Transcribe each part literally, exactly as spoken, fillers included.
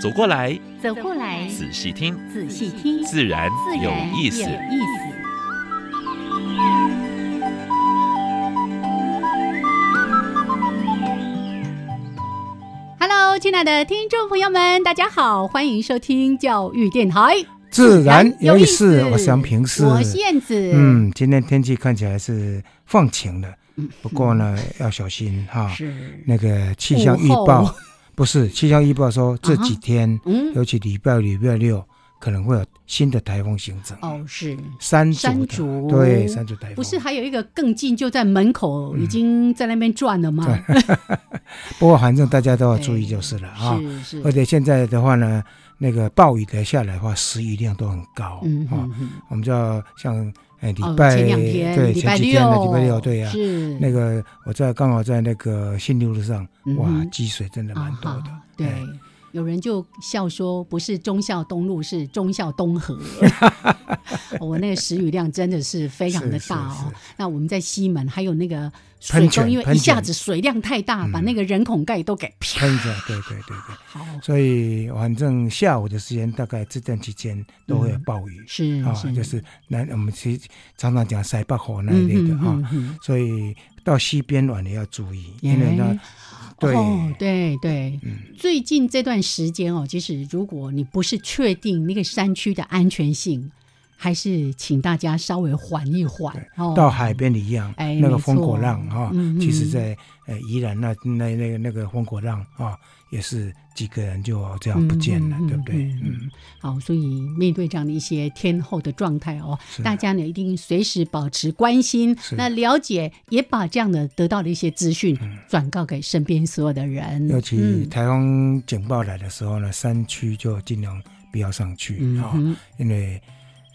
走过来，走过来，仔细听，仔细听，自然有意思。亲爱的听众朋友们，大家好，欢迎收听教育电台自然有意思。我是杨平世，我是燕子。嗯，今天天气看起来是放晴了，嗯、不过呢要小心哈。是那个气象预报，不是气象预报说这几天，啊嗯、尤其礼拜礼拜六可能会有新的台风形成。哦，是山竹，山竹对山竹台风，不是还有一个更近就在门口，嗯、已经在那边转了吗？不过反正大家都要注意就是了啊。是是。而且现在的话呢，那个暴雨的下来的话，时雨量都很高。嗯哼哼啊，我们就要像哎礼拜、哦、前两天对前几天的礼拜六对呀，啊，那个我在刚好在那个信义路上，嗯、哇，积水真的蛮多的。啊，对。哎，有人就笑说不是忠孝东路是忠孝东河。我、哦、那个时雨量真的是非常的大哦。那我们在西门还有那个水沟，因为一下子水量太大，把那个人孔盖都给啪喷着。对对对对。好，所以反正下午的时间大概这段期间都会有暴雨，嗯哦、是, 是就是我们其实常常讲塞北河那一类的哈，嗯嗯哦，所以到西边玩也要注意，因为呢，对，哦，对对，嗯，最近这段时间哦，其实如果你不是确定那个山区的安全性，还是请大家稍微缓一缓，哦，到海边一样，哎，那个风果浪哈，哦嗯，其实在呃宜兰那那那个那个风果浪啊，哦，也是几个人就这样不见了，嗯，对不对？嗯，好，所以面对这样的一些天候的状态哦，大家呢一定随时保持关心，那了解也把这样的得到的一些资讯，嗯、转告给身边所有的人。尤其台风警报来的时候呢，嗯、山区就尽量不要上去啊，嗯哦，因为。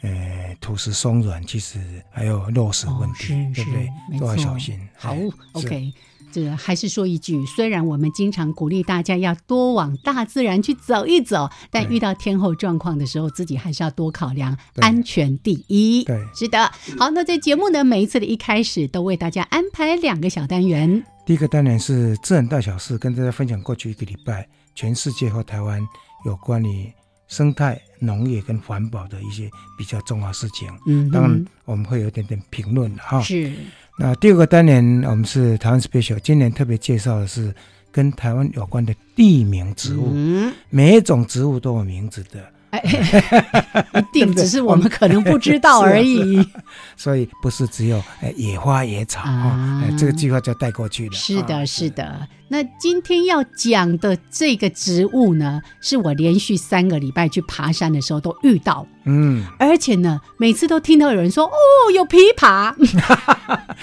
呃，土石松软，其实还有落石问题，哦，对不对？都要小心。好，哎，OK。这还是说一句，虽然我们经常鼓励大家要多往大自然去走一走，但遇到天候状况的时候，自己还是要多考量，安全第一。对，是的。好，那这节目呢，每一次的一开始都为大家安排两个小单元。第一个单元是自然大小事，跟大家分享过去一个礼拜全世界和台湾有关于生态、农业跟环保的一些比较重要事情，嗯，当然我们会有点点评论哈。是。那第二个单元我们是台湾 special， 今年特别介绍的是跟台湾有关的地名植物，嗯，每一种植物都有名字的，哎哎，一定只是我们可能不知道而已。啊啊，所以不是只有野花野草，啊哦，这个计划就带过去了。是的，啊，是的。那今天要讲的这个植物呢，是我连续三个礼拜去爬山的时候都遇到，嗯，而且呢，每次都听到有人说，哦，有枇杷，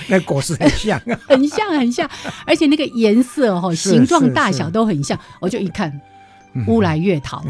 那果实很像，很像，很像，而且那个颜色哦，形状、大小都很像，我就一看。乌来月桃，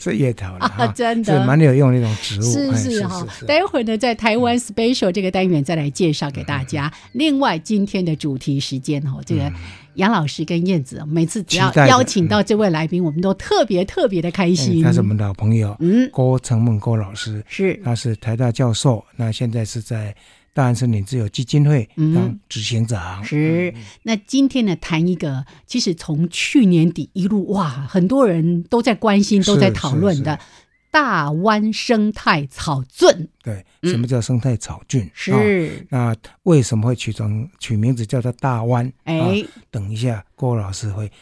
是月桃了，啊，真的是蛮有用的一种植物。是是哈，哦，待会儿呢，在台湾 special 这个单元再来介绍给大家。嗯，另外，今天的主题时间哦，这个杨老师跟燕子每次只要邀请到这位来宾，嗯，我们都特别特别的开心。嗯，他是我们老朋友，嗯，郭成孟郭老师，是他是台大教授，那现在是在大安森林自由基金会当执行长，嗯，是。那今天呢，谈一个其实从去年底一路哇，很多人都在关心、都在讨论的大湾生态草圳。对，什么叫生态草圳？嗯哦，是。那为什么会取成取名字叫做大湾？哎，哦，等一下郭老师会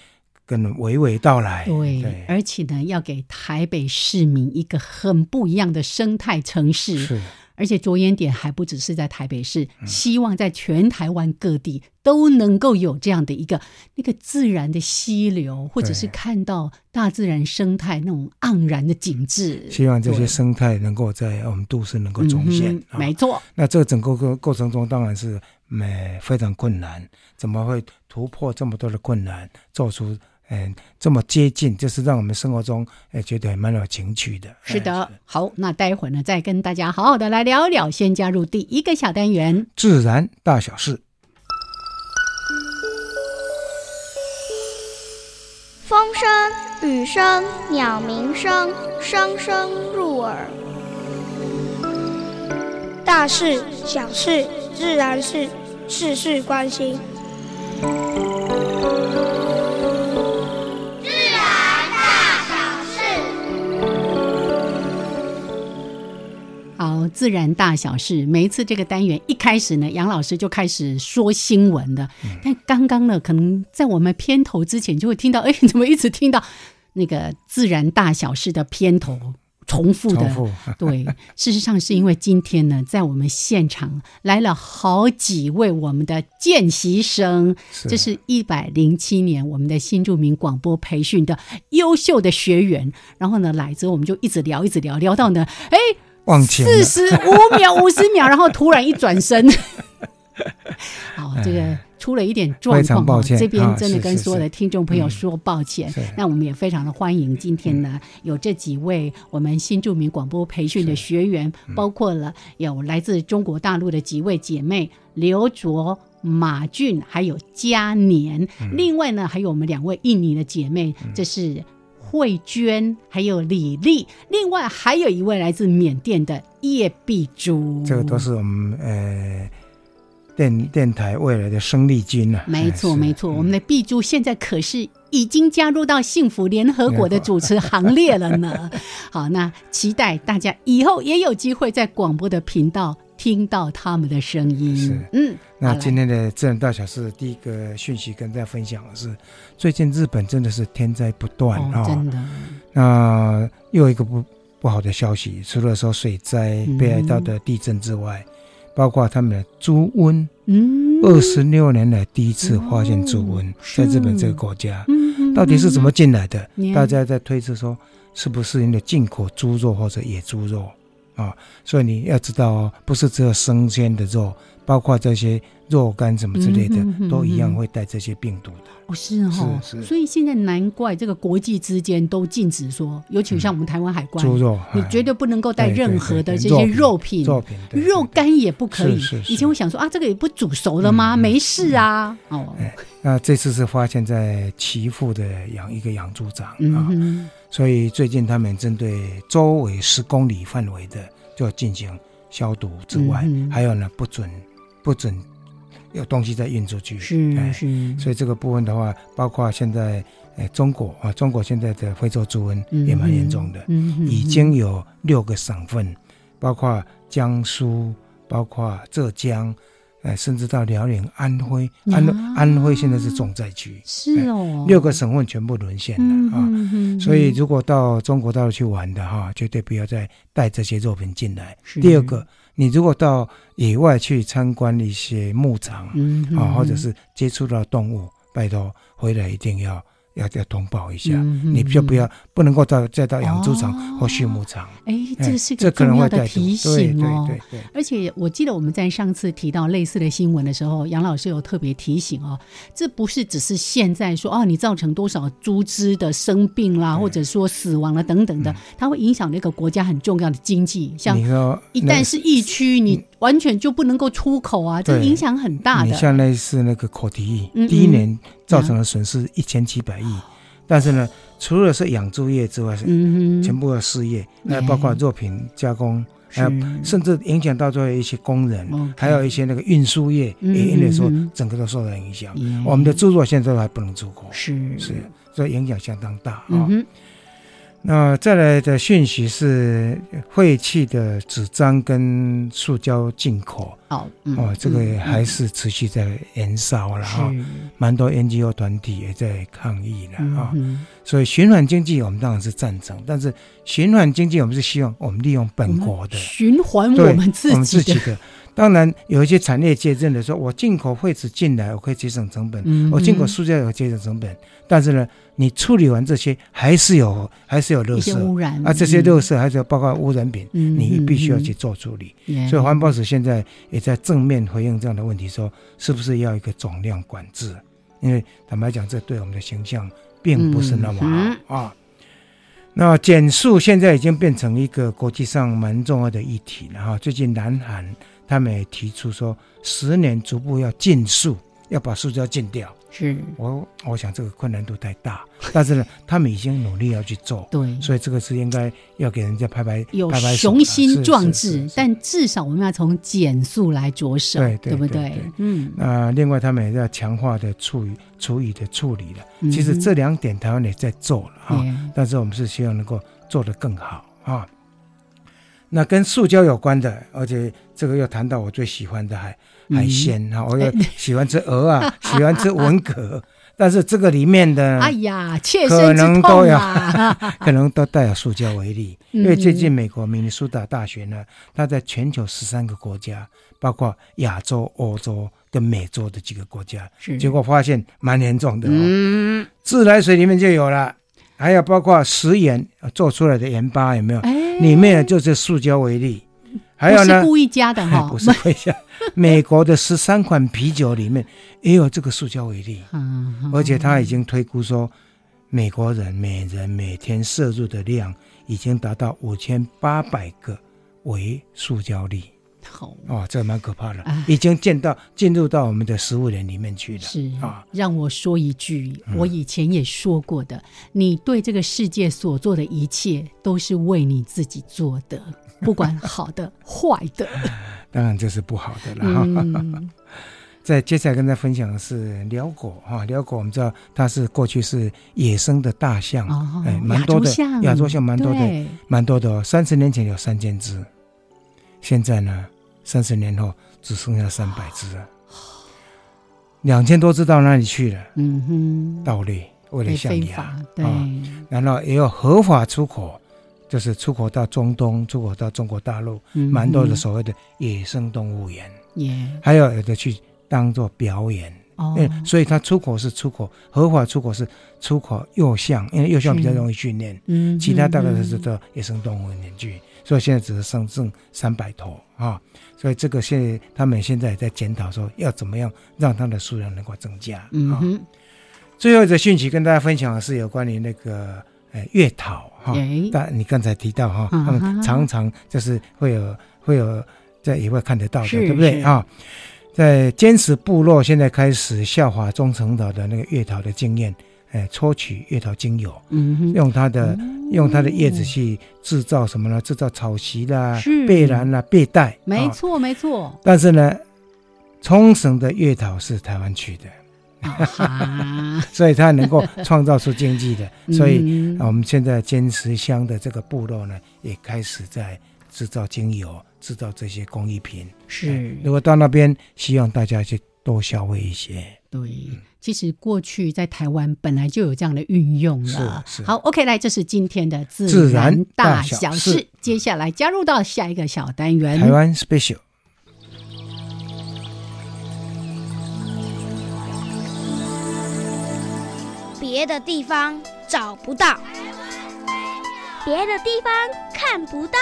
跟娓娓道来。 对， 对，而且呢，要给台北市民一个很不一样的生态城市。是。而且着眼点还不只是在台北市，希望在全台湾各地都能够有这样的一个那个自然的溪流，或者是看到大自然生态那种盎然的景致，希望这些生态能够在我们都市能够重现、嗯、没错、啊、那这整个过程中当然是、嗯、非常困难，怎么会突破这么多的困难，做出嗯，这么接近，这是让我们生活中、欸、觉得蛮有情趣的。是的，好，那待会儿呢，再跟大家好好的来聊聊。先加入第一个小单元，自然大小事。风声、雨声、鸟鸣声，声声入耳。大事、小事、自然事，事事关心。好，自然大小事。每一次这个单元一开始呢，杨老师就开始说新闻了、嗯、但刚刚呢可能在我们片头之前就会听到，哎，怎么一直听到那个自然大小事的片头重复的重复对，事实上是因为今天呢在我们现场来了好几位我们的见习生，是这是一百零七年我们的新住民广播培训的优秀的学员，然后呢来之后我们就一直聊一直聊聊到呢，哎，四十五秒五十秒然后突然一转身好，这个出了一点状况、哦、这边真的跟所有的听众朋友说抱歉、啊、那我们也非常的欢迎今天呢、嗯、有这几位我们新住民广播培训的学员、嗯、包括了有来自中国大陆的几位姐妹刘卓、马俊还有嘉年、嗯、另外呢还有我们两位印尼的姐妹、嗯、这是慧娟还有李丽，另外还有一位来自缅甸的叶碧珠，这个都是我们呃电电台未来的生力军、啊、没错没错、嗯、我们的碧珠现在可是已经加入到幸福联合国的主持行列了呢好，那期待大家以后也有机会在广播的频道听到他们的声音。是，嗯，那今天的自然大小事第一个讯息跟大家分享的是，最近日本真的是天灾不断、哦哦、真的。那又一个 不, 不好的消息，除了说水灾、北海道的地震之外、嗯、包括他们的猪瘟，嗯，二十六年来第一次发现猪瘟、哦、在日本这个国家、嗯、到底是怎么进来的、嗯、大家在推测说是不是因为进口猪肉或者野猪肉啊、哦，所以你要知道哦，不是只有生鲜的肉，包括这些肉干什么之类的，嗯、哼哼哼都一样会带这些病毒的。哦，是哦，是是，所以现在难怪这个国际之间都禁止说，尤其像我们台湾海关，嗯、猪肉你绝对不能够带任何的这些肉品，肉品、肉干也不可以。是是是，以前我想说啊，这个也不煮熟了吗？嗯、没事啊。嗯、哦、哎，那这次是发现在岐阜的养一个养猪场啊。嗯，所以最近他们针对周围十公里范围的就进行消毒之外，嗯、还有呢不准不准有东西再运出去。是是、哎。所以这个部分的话，包括现在、哎、中国啊，中国现在的非洲猪瘟也蛮严重的，嗯、已经有六个省份，包括江苏，包括浙江。哎，甚至到辽宁、安徽，安、啊、安徽现在是重灾区，是哦，六个省份全部沦陷了、嗯、啊、嗯！所以如果到中国大陆去玩的哈、啊，绝对不要再带这些肉品进来。第二个，你如果到野外去参观一些牧场、嗯、啊，或者是接触到动物，拜托回来一定要。要要通报一下、嗯、你就不要不能够到再到养猪场或畜牧场、哦、这个是个重要的提醒哦。对对对对，而且我记得我们在上次提到类似的新闻的时候，杨老师有特别提醒哦，这不是只是现在说哦，你造成多少猪只的生病啦，或者说死亡了等等的、嗯、它会影响那个国家很重要的经济，像一旦是疫区你完全就不能够出口啊，这影响很大的。你像类似那个口蹄疫、嗯嗯、第一年造成的损失一千七百亿、啊、但是呢除了是养猪业之外、嗯、全部的事业、哎、包括肉品加工，还甚至影响到一些工人、okay、还有一些那个运输业、嗯、也因为说整个都受到影响、嗯、我们的猪肉现在都还不能出口，是是，所以影响相当大、哦嗯、那再来的讯息是废弃的纸张跟塑胶进口、哦嗯哦、这个还是持续在燃烧了、哦、蛮多 N G O 团体也在抗议了、哦嗯、所以循环经济我们当然是赞成，但是循环经济我们是希望我们利用本国的循环我们自己 的, 我们自己的当然有一些产业界认为说我进口废纸进来我可以节省成本、嗯、我进口塑胶也可以节省成本，但是呢你处理完这些还是有还是有垃圾一些污染、啊、这些垃圾还是有包括污染品、嗯、你必须要去做处理、嗯嗯、所以环保署现在也在正面回应这样的问题，说是不是要一个总量管制，因为坦白讲这对我们的形象并不是那么好、嗯嗯啊、那减塑现在已经变成一个国际上蛮重要的议题了、啊、最近南韩他们也提出说十年逐步要禁塑，要把塑胶禁掉，是 我, 我想这个困难度太大，但是呢他们已经努力要去做，对，所以这个是应该要给人家拍拍有雄心壮志，但至少我们要从减塑来着手， 对, 对, 对不 对, 对, 对、嗯呃、另外他们也要强化的厨余厨余的处理了、嗯、其实这两点台湾也在做了、啊嗯、但是我们是希望能够做得更好、啊、那跟塑胶有关的，而且这个又谈到我最喜欢的海海鲜、嗯、我又喜欢吃鹅啊喜欢吃文蛤，但是这个里面的哎呀切身之痛啊可能都带有塑胶为例、嗯、因为最近美国明尼苏达大学呢，它在全球十三个国家，包括亚洲欧洲跟美洲的几个国家，结果发现蛮严重的、哦嗯、自来水里面就有了，还有包括食盐做出来的盐巴有没有、欸、里面就是塑胶为例，还有呢不是故意加的、哦、不是故意加美国的十三款啤酒里面也有这个塑胶微粒，而且他已经推估说美国人每人每天摄入的量已经达到五千八百个微塑胶粒，哦，这蛮可怕的，已经见到进入到我们的食物链里面去了。是、啊、让我说一句，我以前也说过的、嗯、你对这个世界所做的一切都是为你自己做的，不管好的坏的，当然这是不好的了、嗯、再接下来跟大家分享的是辽果，辽果我们知道它是过去是野生的大象、哦哎、蛮多的亚洲象蛮多的蛮多的、哦、三十年前有三千只，现在呢三十年后只剩下三百只了，两千多只到哪里去了，嗯哼，盗猎为了象牙，对、哦、然后也有合法出口，就是出口到中东，出口到中国大陆，蛮多的所谓的野生动物园、yeah. 还有有的去当作表演、oh. 所以它出口是出口合法出口是出口幼象，因为幼象比较容易训练，其他大概是到野生动物园去，所以现在只是剩剩三百头、哦、所以这个现在他们现在也在检讨说要怎么样让它的数量能够增加、哦 mm-hmm. 最后一则讯息跟大家分享的是有关于那个月桃、哦、但你刚才提到、哦嗯、他们常常就是会有会有在野外看得到的，对不对、哦、在坚持部落现在开始效法中城岛的那个月桃的经验，抽取月桃精油、嗯、用它的、嗯、用它的叶子去制造什么呢，制造草席啦被篮啦被带，没错、哦、没错，但是呢冲绳的月桃是台湾去的所以它能够创造出经济的所以我们现在坚持乡的这个部落呢，也开始在制造精油，制造这些工艺品，是如果到那边希望大家去多消费一些，对，其实过去在台湾本来就有这样的运用了。好 OK 来，这是今天的自然大小事，小事接下来加入到下一个小单元台湾 Special，别的地方找不到，别的地方看不到，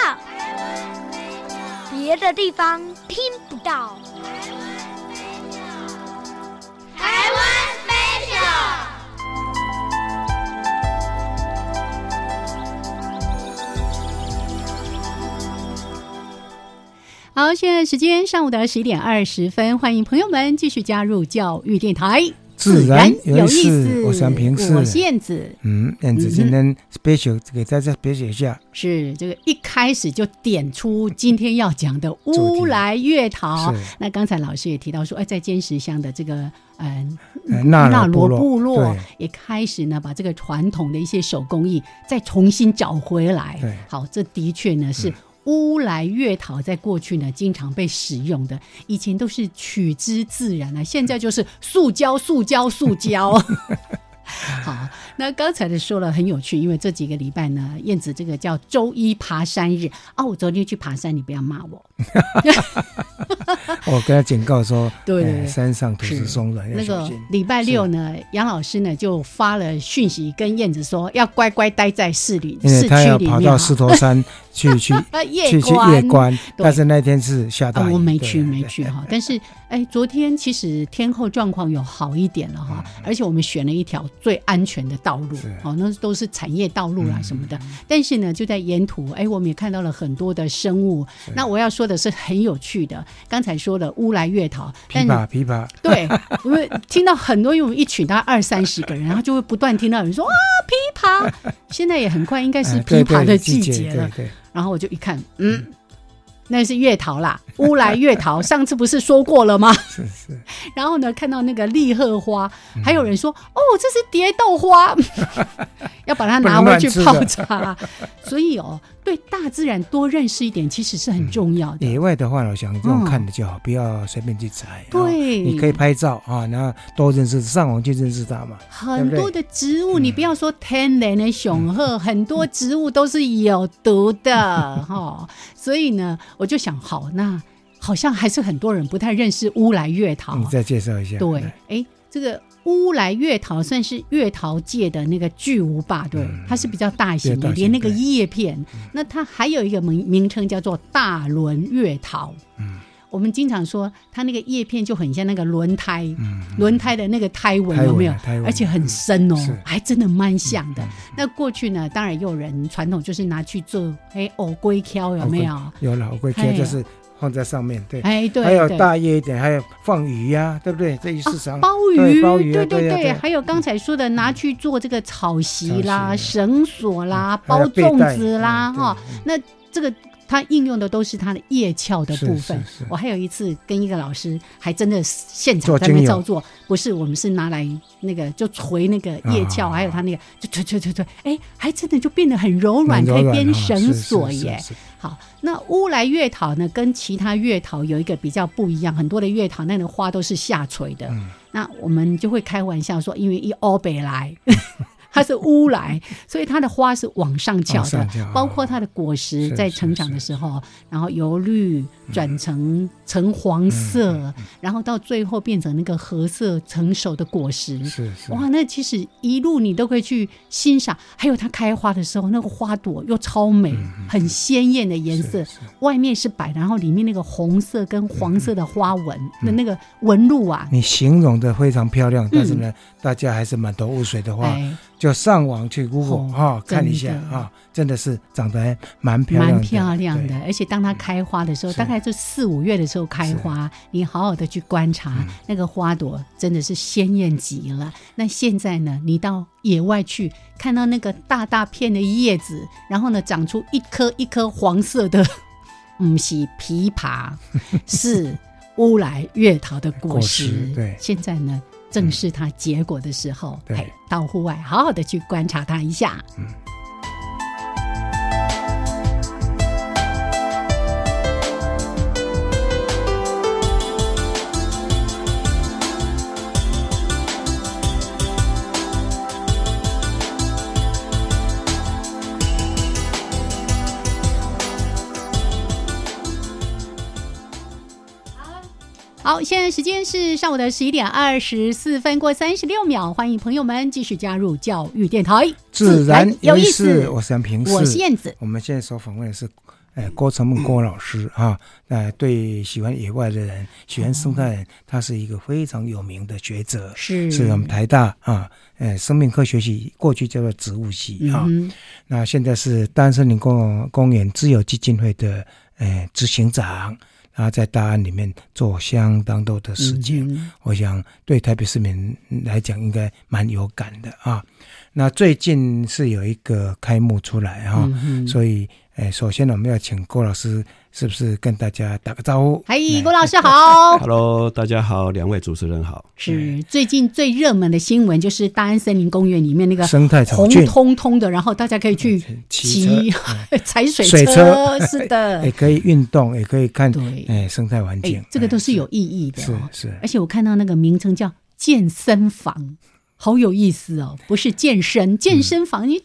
别的地方听不到，台湾 Special。 好，现在时间上午的十一点二十分，欢迎朋友们继续加入教育电台自然有意思，我是安平，是我是燕子。嗯，燕子今天 special 给大家 special 一下，是这个一开始就点出今天要讲的乌来月桃。那刚才老师也提到说，哎，在尖石乡的这个嗯、呃、纳罗部落也开始呢把这个传统的一些手工艺再重新找回来。好，这的确呢是乌来月桃在过去呢经常被使用的，以前都是取之自然啊，现在就是塑胶塑胶塑胶好，那刚才的说了很有趣，因为这几个礼拜呢，燕子这个叫周一爬山日啊，我昨天去爬山，你不要骂我。我跟他警告说，对对对，山上土石松软，那个礼拜六呢，杨老师呢就发了讯息跟燕子说，要乖乖待在市里，市区里面，因为他要跑到石头山去去去去夜观，但是那天是下大雨，啊、我没去没去哈。但是哎，昨天其实天候状况有好一点了哈、嗯，而且我们选了一条最安全的道路，哦，那都是产业道路啦什么的。嗯、但是呢，就在沿途，哎，我们也看到了很多的生物。那我要说的是很有趣的，刚才说了乌来月桃，琵琶琵琶，对，我们听到很多，因为我们一群大概二三十个人，然后就会不断听到有人说啊琵琶，现在也很快应该是琵琶的季节了。嗯、对对对对对，然后我就一看，嗯。那是月桃啦，乌来月桃上次不是说过了吗？是是。然后呢，看到那个丽荷花，还有人说、嗯、哦，这是蝶豆花要把它拿回去泡茶。所以哦，对大自然多认识一点其实是很重要的、嗯、野外的话我想用看的就好、嗯、不要随便去采，对，你可以拍照啊，然后多认识，上网去认识它嘛，很多的植物、嗯、你不要说天然的雄鹤、嗯、很多植物都是有毒的、嗯哦、所以呢我就想，好，那好像还是很多人不太认识乌来月桃，你再介绍一下。对，哎，这个乌来月桃算是月桃界的那个巨无霸，对、嗯，它是比较大型的，连那个叶片、嗯。那它还有一个名名称叫做大轮月桃。嗯，我们经常说它那个叶片就很像那个轮胎，嗯、轮胎的那个胎纹有没有？而且很深哦，嗯、还真的蛮像的、嗯嗯。那过去呢，当然也有人传统就是拿去做，哎，藕龟壳有没有？有了，藕龟壳就是。放在上面，对，哎，对，还有大叶一点，还有放鱼呀、啊，对不对？这一市场、啊、鲍鱼，鲍鱼、啊，对对 对, 对, 对，还有刚才说的、嗯、拿去做这个草席啦、嗯、绳索啦、嗯、包粽子啦，哈、嗯嗯哦，那这个它应用的都是它的叶鞘的部分。我还有一次跟一个老师，还真的现场在那边照做，不是我们是拿来那个就捶那个叶鞘，啊、还有它那个就捶捶捶捶，哎，还真的就变得很柔软，柔软可以编绳索耶。好，那乌来月桃呢跟其他月桃有一个比较不一样，很多的月桃那个花都是下垂的、嗯、那我们就会开玩笑说因为一欧北来它是乌来所以它的花是往上翘的、哦、包括它的果实在成长的时候、哦、然后由绿转成、嗯、橙黄色、嗯嗯、然后到最后变成那个褐色成熟的果实，是是，哇，那其实一路你都可以去欣赏，还有它开花的时候那个花朵又超美、嗯、很鲜艳的颜色，是是，外面是白，然后里面那个红色跟黄色的花纹、嗯、的那个纹路啊，你形容的非常漂亮、嗯、但是呢大家还是满头雾水的话、哎、就上网去 Google、哦哦、看一下、哦、真的是长得蛮漂亮的，蛮漂亮的，而且当它开花的时候大概就四五月的时候开花，你好好的去观察、嗯、那个花朵真的是鲜艳极了。那现在呢你到野外去看到那个大大片的叶子，然后呢长出一颗一颗黄色的不是枇杷是乌来月桃的果实, 果实对，现在呢正是它结果的时候、嗯、对，到户外好好的去观察它一下、嗯，好，现在时间是上午的十一点二十四分过三十六秒，欢迎朋友们继续加入教育电台，自然有意思。我是杨平，我是燕子。我们现在所访问的是，呃，郭成梦郭老师啊，呃，对喜欢野外的人、喜欢生态人，他是一个非常有名的学者，是是我们台大啊，呃，生命科学系，过去叫做植物系啊、嗯，那现在是丹森林公公园自由基金会的呃执行长。他在大安里面做相当多的事情、嗯、我想对台北市民来讲应该蛮有感的啊。那最近是有一个开幕出来啊、嗯、所以哎，首先我们要请郭老师是不是跟大家打个招呼？嗨，郭老师好。Hello， 大家好，两位主持人好。是最近最热门的新闻就是大安森林公园里面那个生态红彤彤的，然后大家可以去骑踩水 车, 水车是的，也可以运动，也可以看哎生态环境，这个都是有意义的、哦、是, 是而且我看到那个名称叫健身房，好有意思哦，不是健身健身房、嗯、你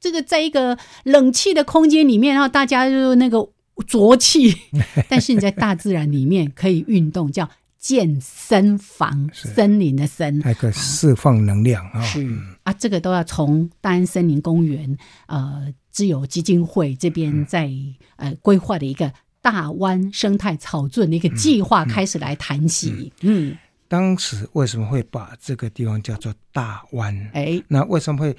这个在一个冷气的空间里面，然后大家就那个浊气，但是你在大自然里面可以运动，叫健身房，森林的森，还可以释放能量、啊、是啊，这个都要从大安森林公园呃自由基金会这边在、嗯、呃规划的一个大湾生态草圳的一个计划开始来谈起。嗯，嗯嗯嗯当时为什么会把这个地方叫做大湾？哎，那为什么会？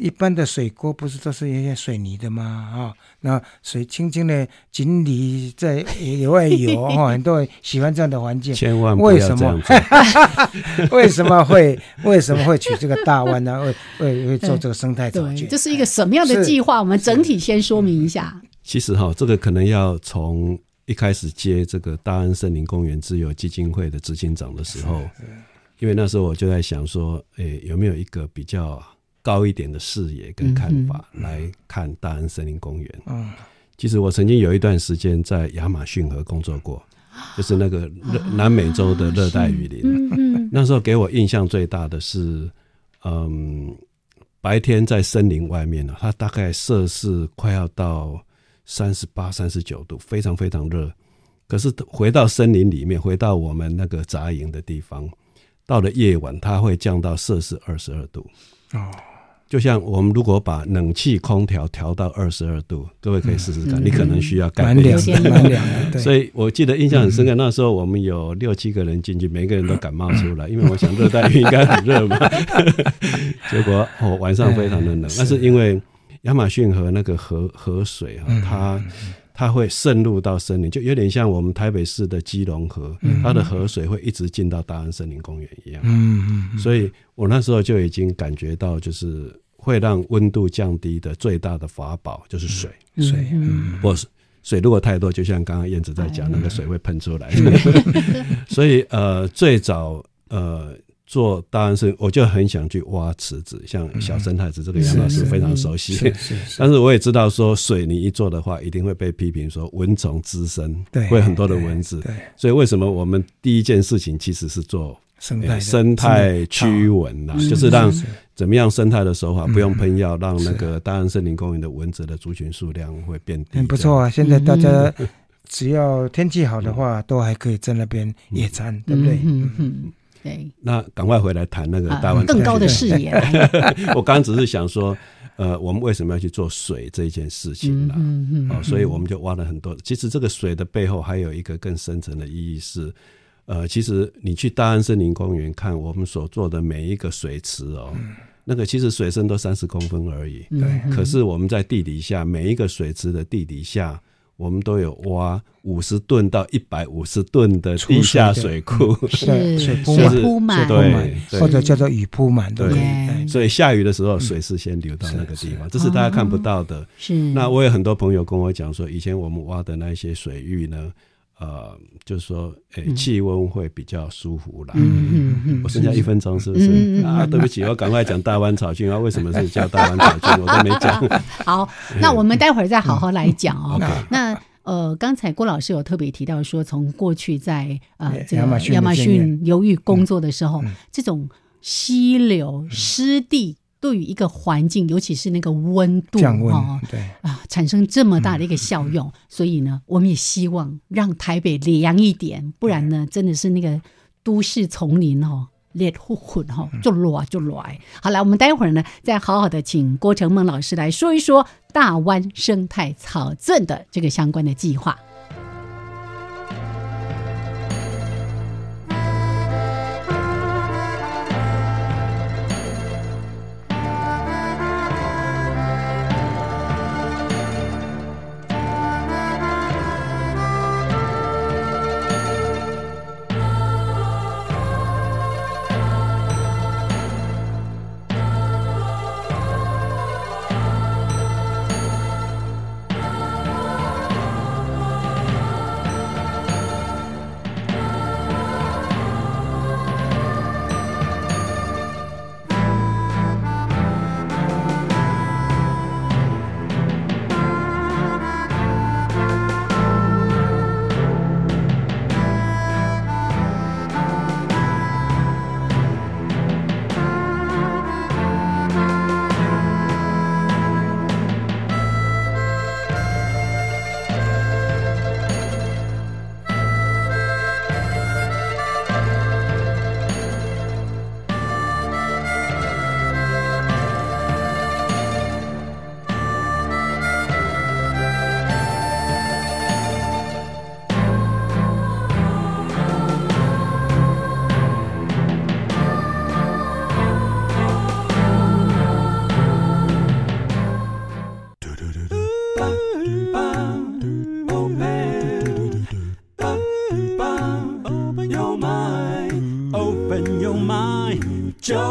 一般的水沟不是都是一些水泥的吗？哦、那水清清的，锦鲤在野外游、哦、很多人喜欢这样的环境。千万不要这样做。为什么会为什么会取这个大湾呢、啊？会会会做这个生态草圳？这是一个什么样的计划？我们整体先说明一下。嗯、其实哈、哦，这个可能要从一开始接这个大安森林公园自由基金会的执行长的时候，因为那时候我就在想说，诶，有没有一个比较高一点的视野跟看法来看大安森林公园。嗯，其实我曾经有一段时间在亚马逊河工作过，就是那个南美洲的热带雨林。那时候给我印象最大的是，嗯，白天在森林外面呢，它大概摄氏快要到三十八、三十九度，非常非常热。可是回到森林里面，回到我们那个扎营的地方，到了夜晚，它会降到摄氏二十二度。哦。就像我们如果把冷气空调调到二十二度，各位可以试试看、嗯、你可能需要盖被子、嗯、蛮凉的。所以我记得印象很深刻、嗯、那时候我们有六七个人进去，每个人都感冒出来、嗯、因为我想热带雨应该很热嘛。结果、哦、晚上非常的冷、嗯、但是因为亚马逊河那个 河, 河水、啊嗯、它它会渗入到森林，就有点像我们台北市的基隆河、嗯、它的河水会一直进到大安森林公园一样、嗯嗯、所以我那时候就已经感觉到，就是会让温度降低的最大的法宝就是水、嗯、水、嗯、不水如果太多，就像刚刚燕子在讲、嗯、那个水会喷出来、嗯、所以呃，最早呃做大安森林，我就很想去挖池子，像小生态池，这个杨老师非常熟悉。嗯、是是是是，但是我也知道说，水泥一做的话，一定会被批评说蚊虫滋生，会很多的蚊子。所以为什么我们第一件事情其实是做生态驱蚊啦，就是让怎么样生态的手法不用喷药，让那个大安森林公园的蚊子的族群数量会变低。很不错啊，现在大家只要天气好的话，嗯、都还可以在那边野餐，嗯、对不对？嗯嗯嗯对，那赶快回来谈那个大湾、啊、更高的视野。我刚刚只是想说，呃，我们为什么要去做水这件事情啦、嗯嗯嗯哦、所以我们就挖了很多。其实这个水的背后还有一个更深层的意义是，呃，其实你去大安森林公园看我们所做的每一个水池哦，嗯、那个其实水深都三十公分而已。对、嗯，可是我们在地底下每一个水池的地底下，我们都有挖五十吨到一百五十吨的地下水库，是水铺满，对，或者叫做雨铺满，对。所以下雨的时候，水是先流到那个地方，这是大家看不到的。是。那我有很多朋友跟我讲说，以前我们挖的那些水域呢，呃，就是说，哎，气温会比较舒服啦。我剩下一分钟，是不是？啊，对不起，我赶快讲大湾草圳啊，为什么是叫大湾草圳，我都没讲。好，那我们待会儿再好好来讲哦。那。呃，刚才郭老师有特别提到说，从过去在呃这个亚马逊流域工作的时候，嗯嗯、这种溪流、湿地对于一个环境，尤其是那个温度降温，哦、对啊、呃，产生这么大的一个效用。嗯、所以呢，我们也希望让台北凉一点，不然呢，真的是那个都市丛林哦。烈火滚哈，就落就落。好了，我们待会儿呢，再好好的请郭承孟老师来说一说大湾生态草圳的这个相关的计划。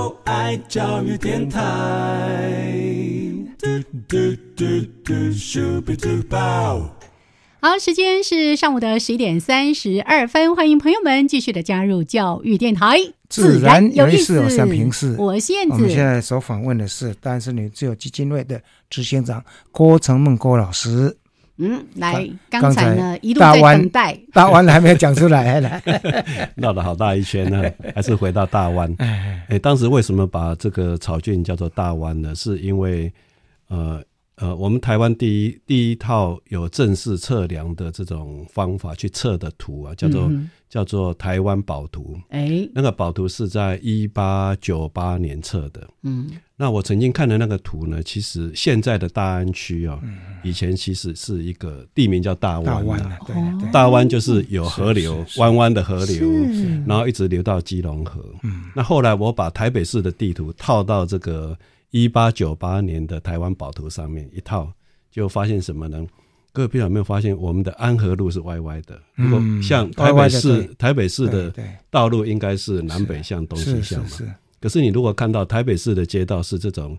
就爱教育电台。好，时间是上午的十一点三十二分，欢迎朋友们继续的加入教育电台。自然有意思，有三平四，我现在我们现在所访问的是大安森林自由基金会的执行长郭成孟郭老师。嗯，来，刚才呢一路在等待，大湾还没有讲出来，绕了好大一圈呢，还是回到大湾。哎，当时为什么把这个草郡叫做大湾呢？是因为呃呃，我们台湾第一第一套有正式测量的这种方法去测的图啊，叫做、嗯、叫做台湾宝图。哎，那个宝图是在一八九八年测的。嗯。那我曾经看的那个图呢，其实现在的大安区啊、哦嗯，以前其实是一个地名叫大湾、啊，大湾、啊、对对对，大湾就是有河流，弯弯的河流，然后一直流到基隆河。嗯，那后来我把台北市的地图套到这个一八九八年的台湾宝图上面一套，就发现什么呢？各位朋友有没有发现，我们的安和路是歪歪的？如果像台北市，嗯、台北市的道路应该是南北向、东西向嘛。是是是，可是你如果看到台北市的街道是这种，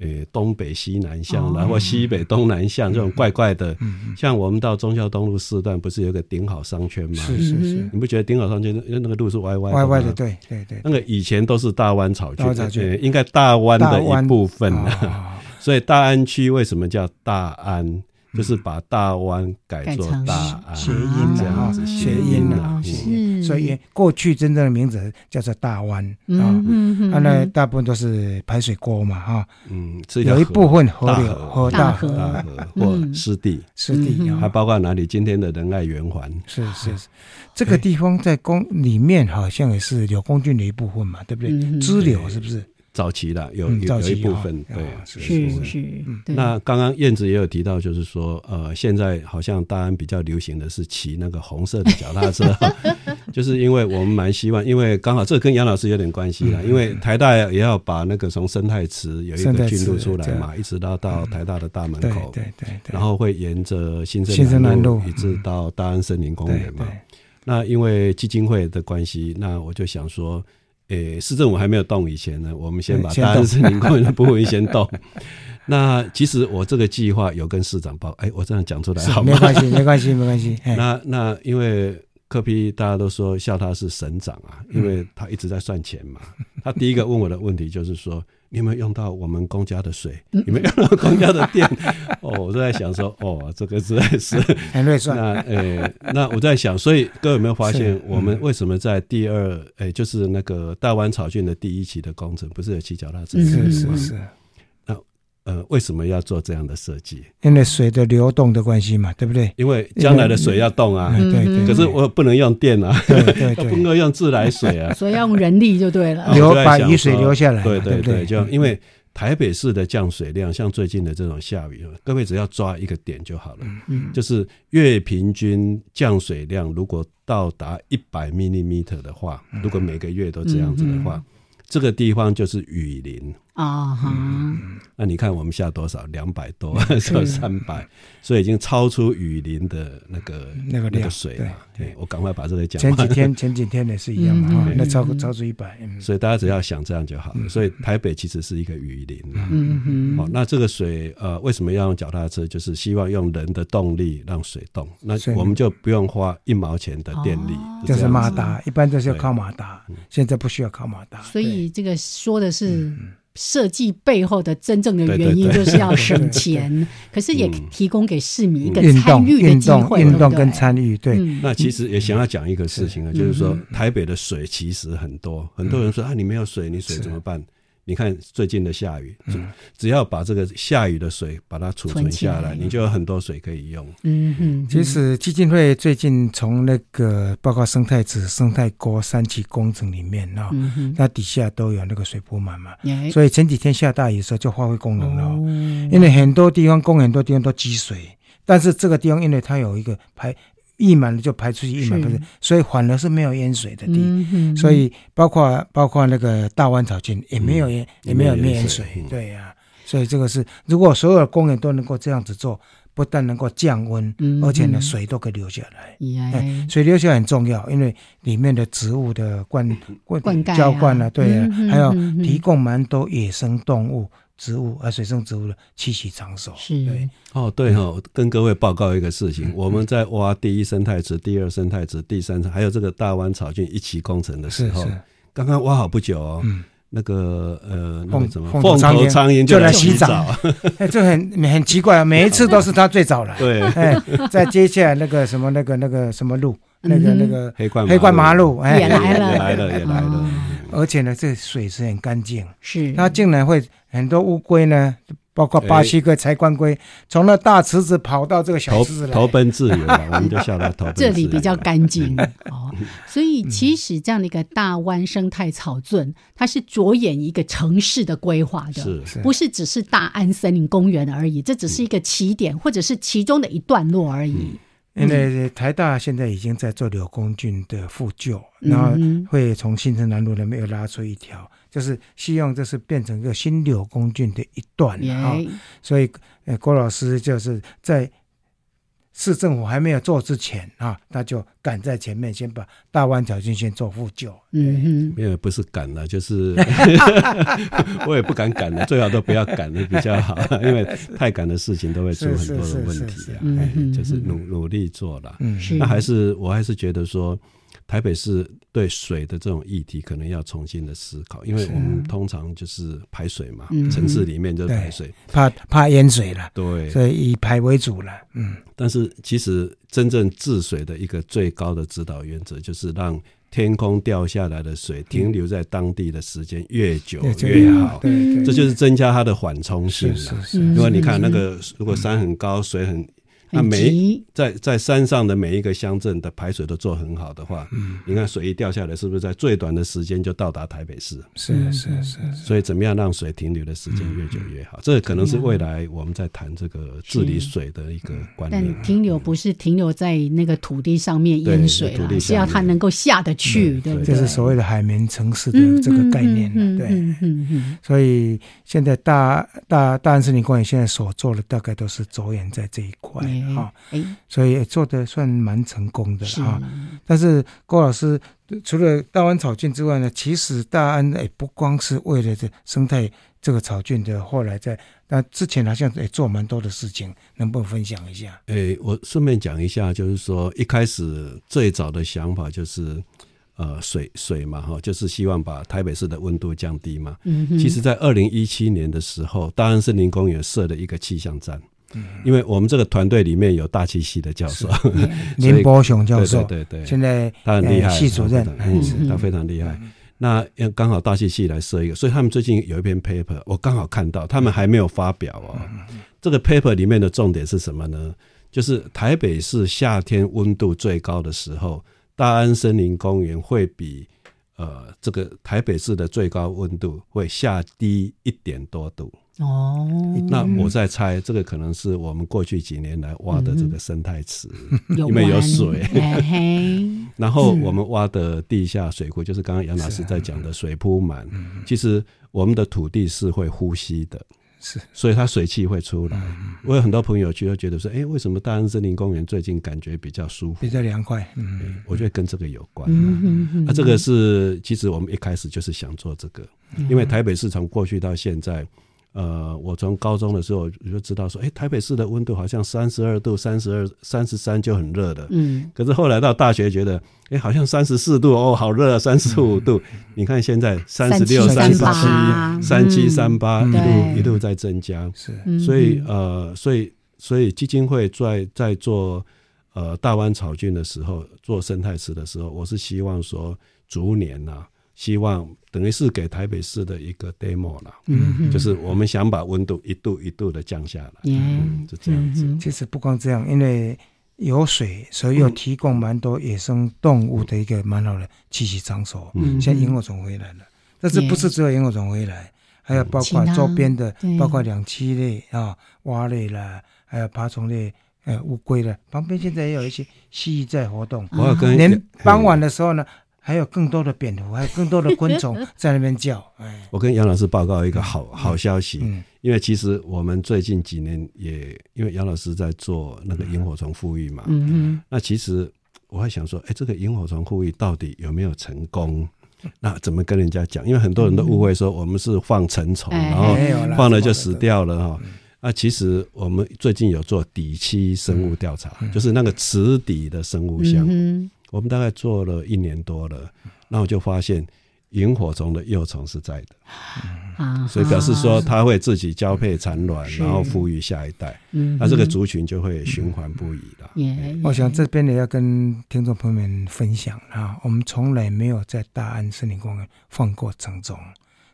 呃，东北西南向，然后西北东南向、哦、这种怪怪的、嗯嗯，像我们到忠孝东路四段不是有个顶好商圈吗？是是是，你不觉得顶好商圈那个路是歪歪的歪歪的？对对对，那个以前都是大湾草郡、呃，应该大湾的一部分、啊哦、所以大安区为什么叫大安？就是把大湾改作大安，谐音这样子，谐音啊，是，所以过去真正的名字叫做大湾啊，那、嗯哦、大部分都是排水沟嘛哈，嗯，有一部分河流、河大河、大河或湿地、湿地，还包括哪里？今天的仁爱圆环，是是是，这个地方在宫里面好像也是柳公郡的一部分嘛，对不对？支流是不是？早期的 有,、嗯、有一部分、哦、对，是是 是, 是、嗯、那刚刚燕子也有提到，就是说呃，现在好像大安比较流行的是骑那个红色的脚踏车就是因为我们蛮希望，因为刚好这跟杨老师有点关系啦、嗯、因为台大也要把那个从生态池有一个郡路出来嘛，一直到到台大的大门口、嗯、对对 对, 对, 对，然后会沿着新生南路一直到大安森林公园嘛、嗯、那因为基金会的关系，那我就想说诶、欸，市政府还没有动以前呢，我们先把大安森林公园的部分先动。那其实我这个计划有跟市长报，哎、欸，我这样讲出来好吗？没关系，没关系，没关系。那那因为柯 P 大家都说笑他是省长啊，因为他一直在算钱嘛。嗯、他第一个问我的问题就是说，你有没有用到我们公家的水？嗯、你有没有用到公家的电？哦，我就在想说，哦，这个实在是很累算。那诶、欸，那我在想，所以各位有没有发现，我们为什么在第二诶、欸，就是那个大湾草郡的第一期的工程，不是有骑脚踏车？是是是。那呃，为什么要做这样的设计？因为水的流动的关系嘛，对不对？因为将来的水要动啊，对对。可是我不能用电啊，对对对，不能用自来水啊，所以要用人力就对了，流把雨水流下来，对对对，就因为。台北市的降水量，像最近的这种下雨，各位只要抓一个点就好了，嗯、就是月平均降水量如果到达一百毫米 的话，如果每个月都这样子的话，嗯、这个地方就是雨林啊、嗯嗯。那你看我们下多少？两百多，说三百，所以已经超出雨林的那个那个、那个、水了。对，我赶快把这个讲完。前几天前几天也是一样嘛，嗯哦、那超超出一百、嗯，所以大家只要想这样就好了。嗯、所以台北其实是一个雨林、啊。嗯嗯、哦。那这个水呃，为什么要用脚踏车？就是希望用人的动力让水动，那我们就不用花一毛钱的电力。哦、就, 就是马达，一般都是要靠马达，现在不需要靠马达。所以这个说的是。嗯，设计背后的真正的原因就是要省钱，对对对对对，可是也提供给市民一个参与的机会，运 动, 运动跟参与，对、嗯。那其实也想要讲一个事情、啊、就是说台北的水其实很多，嗯、很多人说啊，你没有水，你水怎么办？你看最近的下雨、嗯，只要把这个下雨的水把它储存下来，你就有很多水可以用。嗯嗯。其实基金会最近从那个包括生态池、生态沟三期工程里面啊、哦嗯，它底下都有那个水铺满嘛、嗯，所以前几天下大雨的时候就发挥功能了、哦哦，因为很多地方公园、很多地方都积水，但是这个地方因为它有一个排。溢满了就排出去，溢满不是，所以反而是没有淹水的地，嗯、所以包括包括那个大湾草郡也没有淹、嗯，也没有淹水，嗯、对呀、啊，所以这个是如果所有的公园都能够这样子做，不但能够降温，嗯、而且呢水都可以流下来。嗯、水流下来很重要，因为里面的植物的灌灌溉、浇灌啊，对啊，嗯、还有提供蛮多野生动物。植物啊，水生植物的栖息场所是对哦，对哦，跟各位报告一个事情，嗯、我们在挖第一生态池、第二生态池、第三，还有这个大湾草郡一期工程的时候，刚刚挖好不久哦，嗯、那个呃，那个什么凤头苍蝇就来洗澡，哎，这很很奇怪啊，每一次都是他最早来，对，哎，再接下来那个什么那个那个什么路，那个那个黑冠黑冠麻鹿，哎，也来了，也来了，也来了。而且呢，这水是很干净，是它竟然会很多乌龟呢，包括巴西龟、柴棺龟，从那大池子跑到这个小池子来，投奔自由了，我们就下来投奔自由。这里比较干净哦，所以其实这样的一个大湾生态草圳，它是着眼一个城市的规划的，是是不是只是大安森林公园而已？这只是一个起点，嗯、或者是其中的一段落而已。嗯因为台大现在已经在做柳公圳的复旧，嗯、然后会从新生南路那边又拉出一条，就是希望这是变成一个新柳公圳的一段啊、哦。所以，呃，郭老师就是在市政府还没有做之前啊，他就赶在前面，先把大湾草郡先做复旧。嗯，没有不是赶了，就是我也不敢赶了，最好都不要赶了比较好，因为太赶的事情都会出很多的问题啊。哎、就是努努力做了。嗯，那还是我还是觉得说，台北市对水的这种议题可能要重新的思考，因为我们通常就是排水嘛，嗯、城市里面就是排水，怕怕淹水了，对，所以以排为主了。嗯，但是其实真正治水的一个最高的指导原则就是让天空掉下来的水停留在当地的时间越久越好，这就是增加它的缓冲性了。因为你看那个，如果山很高，水很那每在在山上的每一个乡镇的排水都做很好的话，嗯、你看水一掉下来，是不是在最短的时间就到达台北市？是是是。所以怎么样让水停留的时间越久越好？嗯、这可能是未来我们在谈这个治理水的一个观念。但停留不是停留在那个土地上面淹水啦，是要它能够下得去，对不对？这是所谓的海绵城市的这个概念了，对。嗯嗯嗯。所以现在大大大安森林公园现在所做的大概都是着眼在这一块。好、哦，所以做的算蛮成功的啊、哦。但是郭老师除了大安草郡之外呢，其实大安也不光是为了这生态这个草郡的，后来在那之前好像也做蛮多的事情，能不能分享一下？欸、我顺便讲一下，就是说一开始最早的想法就是。呃，水水嘛，哈，就是希望把台北市的温度降低嘛。嗯、其实，在二零一七年的时候，大安森林公园设了一个气象站，嗯、因为我们这个团队里面有大气系的教授林伯雄教授，对对 对, 对，现在他很厉害，系主任，嗯、他非常厉害。嗯、那刚好大气系来设一个，所以他们最近有一篇 paper， 我刚好看到，他们还没有发表哦。嗯、这个 paper 里面的重点是什么呢？就是台北市夏天温度最高的时候。大安森林公园会比呃这个台北市的最高温度会下低一点多度哦。那我在猜，这个可能是我们过去几年来挖的这个生态池，嗯、因为有水，然后我们挖的地下水库，就是刚刚杨老师在讲的水铺满。嗯、其实我们的土地是会呼吸的。所以它水汽会出来。嗯、我有很多朋友去都觉得说，哎、欸，为什么大安森林公园最近感觉比较舒服，比较凉快？嗯，我觉得跟这个有关。嗯嗯嗯。那、啊、这个是其实我们一开始就是想做这个，嗯、因为台北市从过去到现在，呃，我从高中的时候我就知道说，哎、欸，台北市的温度好像三十二度、三十二、三十三就很热的。嗯。可是后来到大学觉得，哎、欸，好像三十四度哦，好热啊，三十五度。嗯、你看现在三十六、三十七。三七三八一路一路在增加，是，所以呃，所以所以基金会在在做呃大湾草郡的时候，做生态池的时候，我是希望说逐年呐、啊，希望等于是给台北市的一个 demo 啦，嗯，就是我们想把温度一度一度的降下来，嗯，嗯就这样子。其实不光这样，因为。有水，所以又提供蛮多野生动物的一个蛮好的栖息场所。嗯，现在萤火虫回来了，但是不是只有萤火虫回来，还有包括周边的，包括两栖类啊、蛙类啦，还有爬虫类、呃乌龟啦，旁边现在也有一些蜥蜴在活动。我跟连傍晚的时候呢。还有更多的蝙蝠，还有更多的昆虫在那边叫。哎，我跟杨老师报告一个好好消息，嗯嗯，因为其实我们最近几年也因为杨老师在做那个萤火虫复育嘛，嗯嗯，那其实我还想说，哎，这个萤火虫复育到底有没有成功？那怎么跟人家讲？因为很多人都误会说我们是放成虫，嗯，然后放了就死掉了哈。嗯嗯，那其实我们最近有做底栖生物调查，嗯，就是那个池底的生物项目，嗯，我们大概做了一年多了，那我就发现萤火虫的幼虫是在的，嗯，所以表示说它会自己交配产卵，嗯，然后孵育下一代，嗯，那这个族群就会循环不已了，嗯。我想这边也要跟听众朋友们分享啊，我们从来没有在大安森林公园放过成虫，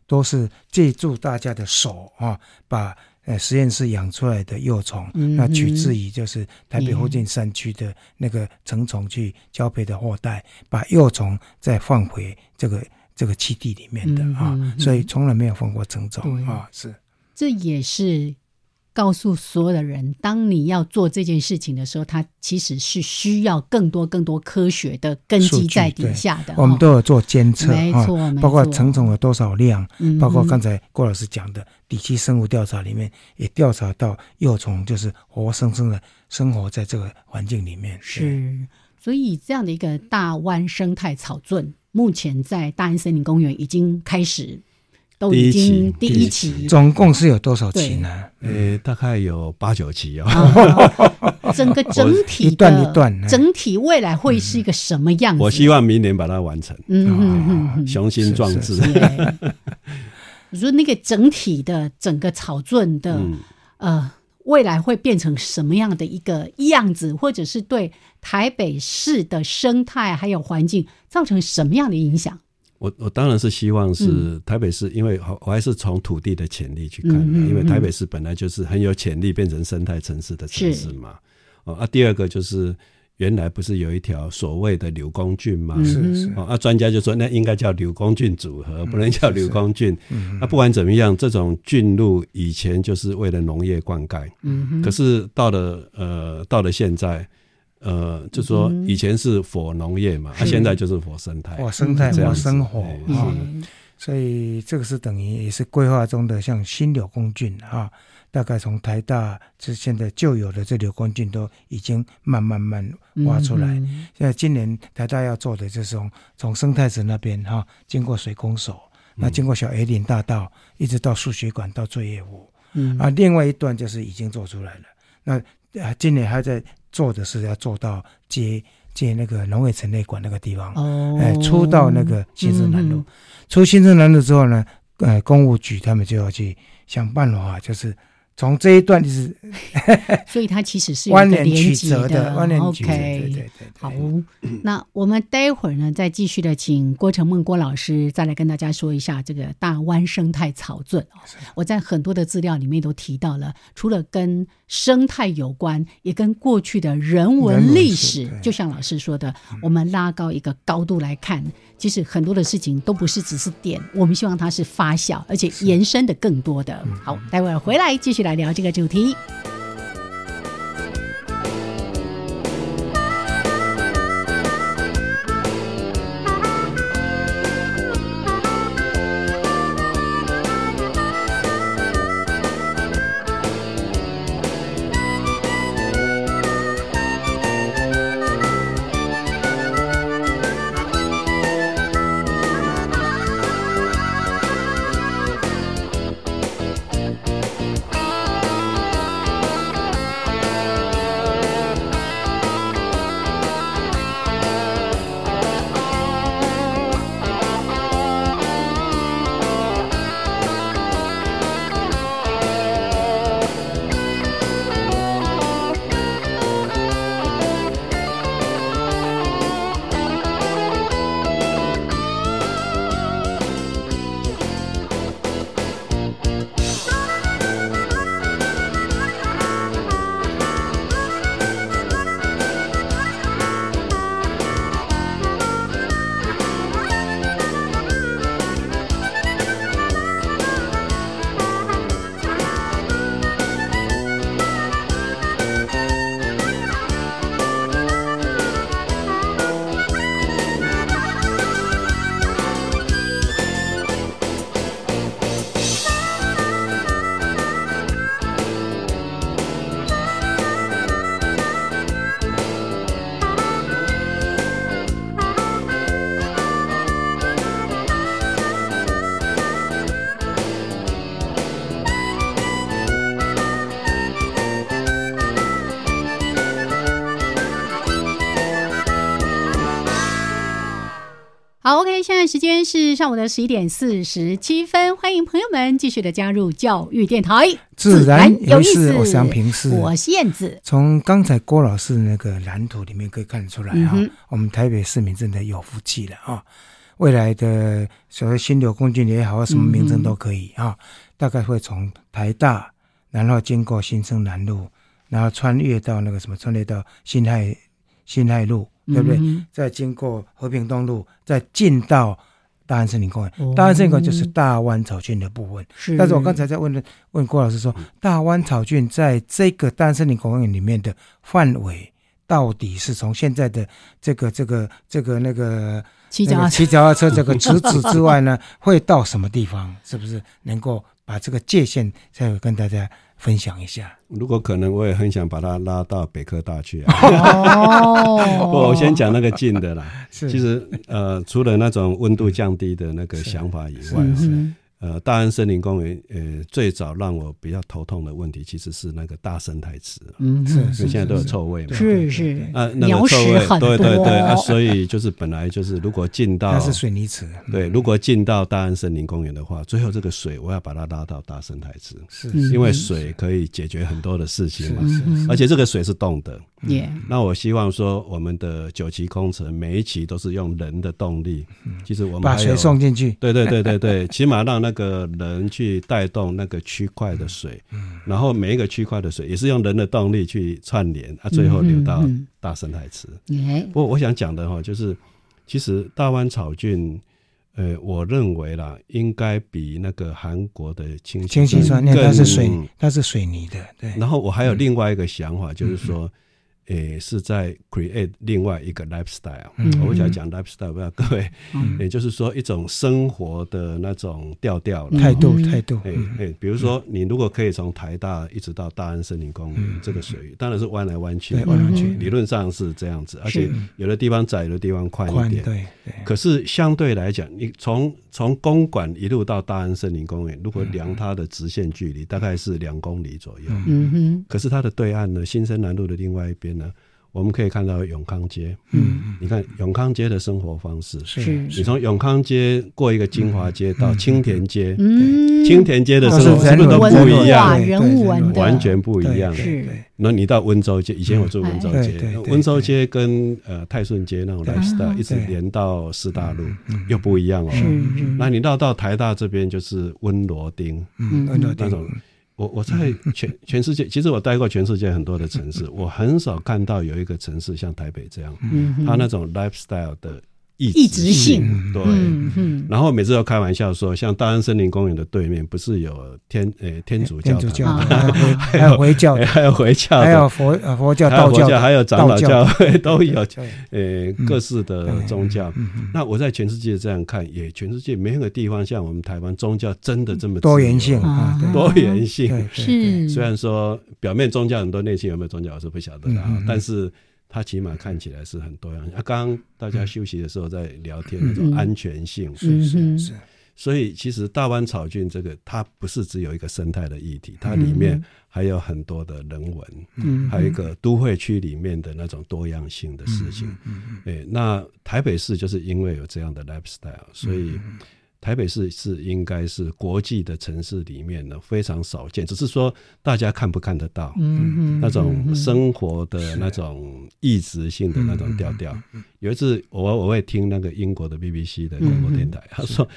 都是借助大家的手啊，把呃，实验室养出来的幼虫，嗯，那取自于就是台北后进山区的那个成虫去交配的后代，嗯，把幼虫再放回这个这个栖地里面的，嗯，啊，所以从来没有放过成虫啊。是，这也是告诉所有的人，当你要做这件事情的时候，它其实是需要更多更多科学的根基在底下的，哦，我们都有做监测，没错，哦，包括成虫有多少量，嗯，包括刚才郭老师讲的底栖生物调查里面也调查到幼虫就是活生生的生活在这个环境里面。是，所以这样的一个大湾生态草圳目前在大安森林公园已经开始，都已经第一 期, 第一期总共是有多少期呢？呃，大概有八九期哦。啊，整个整体的一段一段，整体未来会是一个什么样子？我希望明年把它完成。嗯嗯嗯嗯，雄心壮志。你说那个整体的整个草圳的，嗯，呃，未来会变成什么样的一个样子，或者是对台北市的生态还有环境造成什么样的影响？我, 我当然是希望是台北市，因为我还是从土地的潜力去看，嗯，因为台北市本来就是很有潜力变成生态城市的城市嘛。哦，啊，第二个就是原来不是有一条所谓的柳公郡嘛，是是，哦，啊，专家就说那应该叫柳公郡组合，不能叫柳公郡。那，嗯啊，不管怎么样，这种郡路以前就是为了农业灌溉，嗯，可是到了呃到了现在。呃，就说以前是佛农业嘛，嗯啊，现在就是佛生态，佛生态，佛生活，嗯，所以这个是等于也是规划中的，像新柳公郡啊，大概从台大就现在旧有的这柳公郡都已经慢慢慢挖出来。嗯，现在今年台大要做的就是从从生态池那边哈，啊，经过水工所，那经过小 A 林大道，一直到数学馆到作业湖，嗯，啊，另外一段就是已经做出来了。那今年还在做的是要做到接接那个农业陈列馆那个地方，哦，哎，出到那个新生南路，嗯，出新生南路之后呢，呃，公务局他们就要去想办法，就是从这一段就是，所以它其实是有一个连接的，蜿蜒曲折的，okay， 对对 对, 对, 对。好，那我们待会儿呢，再继续的请郭成梦郭老师再来跟大家说一下这个大湾生态草圳。我在很多的资料里面都提到了，除了跟生态有关，也跟过去的人文历史，就像老师说的，我们拉高一个高度来看，其实很多的事情都不是只是点，我们希望它是发酵，而且延伸的更多的。好，待会儿回来继续来聊这个主题。时间是上午的十一点四十七分，欢迎朋友们继续的加入教育电台自然有意思，我是杨平，是我是燕子。从刚才郭老师那个蓝图里面可以看出来、嗯、我们台北市民真的有福气了啊！未来的所谓新流公郡也好，什么名称都可以、嗯啊、大概会从台大，然后经过新生南路，然后穿越到那个什么，穿越到辛亥辛亥路，对不对、嗯、再经过和平东路，再进到大安森林公园、哦、大安森林公园就是大湾草郡的部分。是，但是我刚才在 问, 问郭老师说，大湾草郡在这个大安森林公园里面的范围到底是从现在的这个这个这个那个骑脚踏车这个直指之外呢会到什么地方，是不是能够把这个界限再跟大家分享一下？如果可能我也很想把它拉到北科大去、啊哦、不我先讲那个近的啦。其实、呃、除了那种温度降低的那个想法以外、啊呃、大安森林公园、呃、最早让我比较头痛的问题其实是那个大生态池、啊嗯、是是是，因为现在都有臭味嘛，是是鸟屎、啊那個、很多，对对对、啊、所以就是本来就是如果进到它是水泥池、嗯、对，如果进到大安森林公园的话，最后这个水我要把它拉到大生态池，是是，因为水可以解决很多的事情嘛，是是是，而且这个水是动的、嗯、那我希望说我们的九期工程每一期都是用人的动力、嗯、其实我们把水送进去，对对对对对，起码让那个那个人去带动那个区块的水、嗯嗯、然后每一个区块的水也是用人的动力去串联、啊、最后流到大生态池、嗯嗯、不过我想讲的、哦、就是其实大湾草郡、呃、我认为啦，应该比那个韩国的清溪川，它是水它是水泥的，对。然后我还有另外一个想法、嗯、就是说、呃、是在 create 另外一个 lifestyle、嗯、我想讲 lifestyle 不知道各位、嗯、也就是说一种生活的那种调调态度态度、欸欸、比如说你如果可以从台大一直到大安森林公园、嗯、这个水域当然是弯来弯去、嗯、理论上是这样子，而且有的地方窄有的地方宽一点，对对，可是相对来讲你从从公馆一路到大安森林公园，如果量它的直线距离大概是两公里左右、嗯、可是它的对岸呢，新生南路的另外一边呢，我们可以看到永康街、嗯、你看永康街的生活方式，是你从永康街过一个金华街到青田街、嗯、青田街的生活是不是都不一样，人文完全不一样，那你到温州街，以前我住温州街，温州街跟、呃、泰顺街那种 lifestyle 一直连到师大路又不一样哦。那你到到台大这边就是温罗町、嗯、那种我, 我在 全, 全世界，其实我待过全世界很多的城市，我很少看到有一个城市像台北这样，它那种 lifestyle 的一直性，对、嗯、然后每次都开玩笑说像大安森林公园的对面不是有 天,、欸、天主教堂、啊、还有回教还有回教还有佛佛教道教还有长老教会都有、欸、各式的宗教、嗯、那我在全世界这样看，也全世界没有个地方像我们台湾宗教真的这么多元性、啊、多元性，是虽然说表面宗教很多，内心有没有宗教我是不晓得的、啊嗯、但是它起码看起来是很多样。啊，刚刚大家休息的时候在聊天那种安全性，嗯、是是是。所以其实大湾草郡这个，它不是只有一个生态的议题，它里面还有很多的人文，嗯、还有一个都会区里面的那种多样性的事情。嗯嗯欸、那台北市就是因为有这样的 lifestyle， 所以台北市是应该是国际的城市里面呢非常少见，只是说大家看不看得到、嗯、那种生活的那种意志性的那种调调。有一次 我, 我会听那个英国的 B B C 的广播电台，他、嗯、说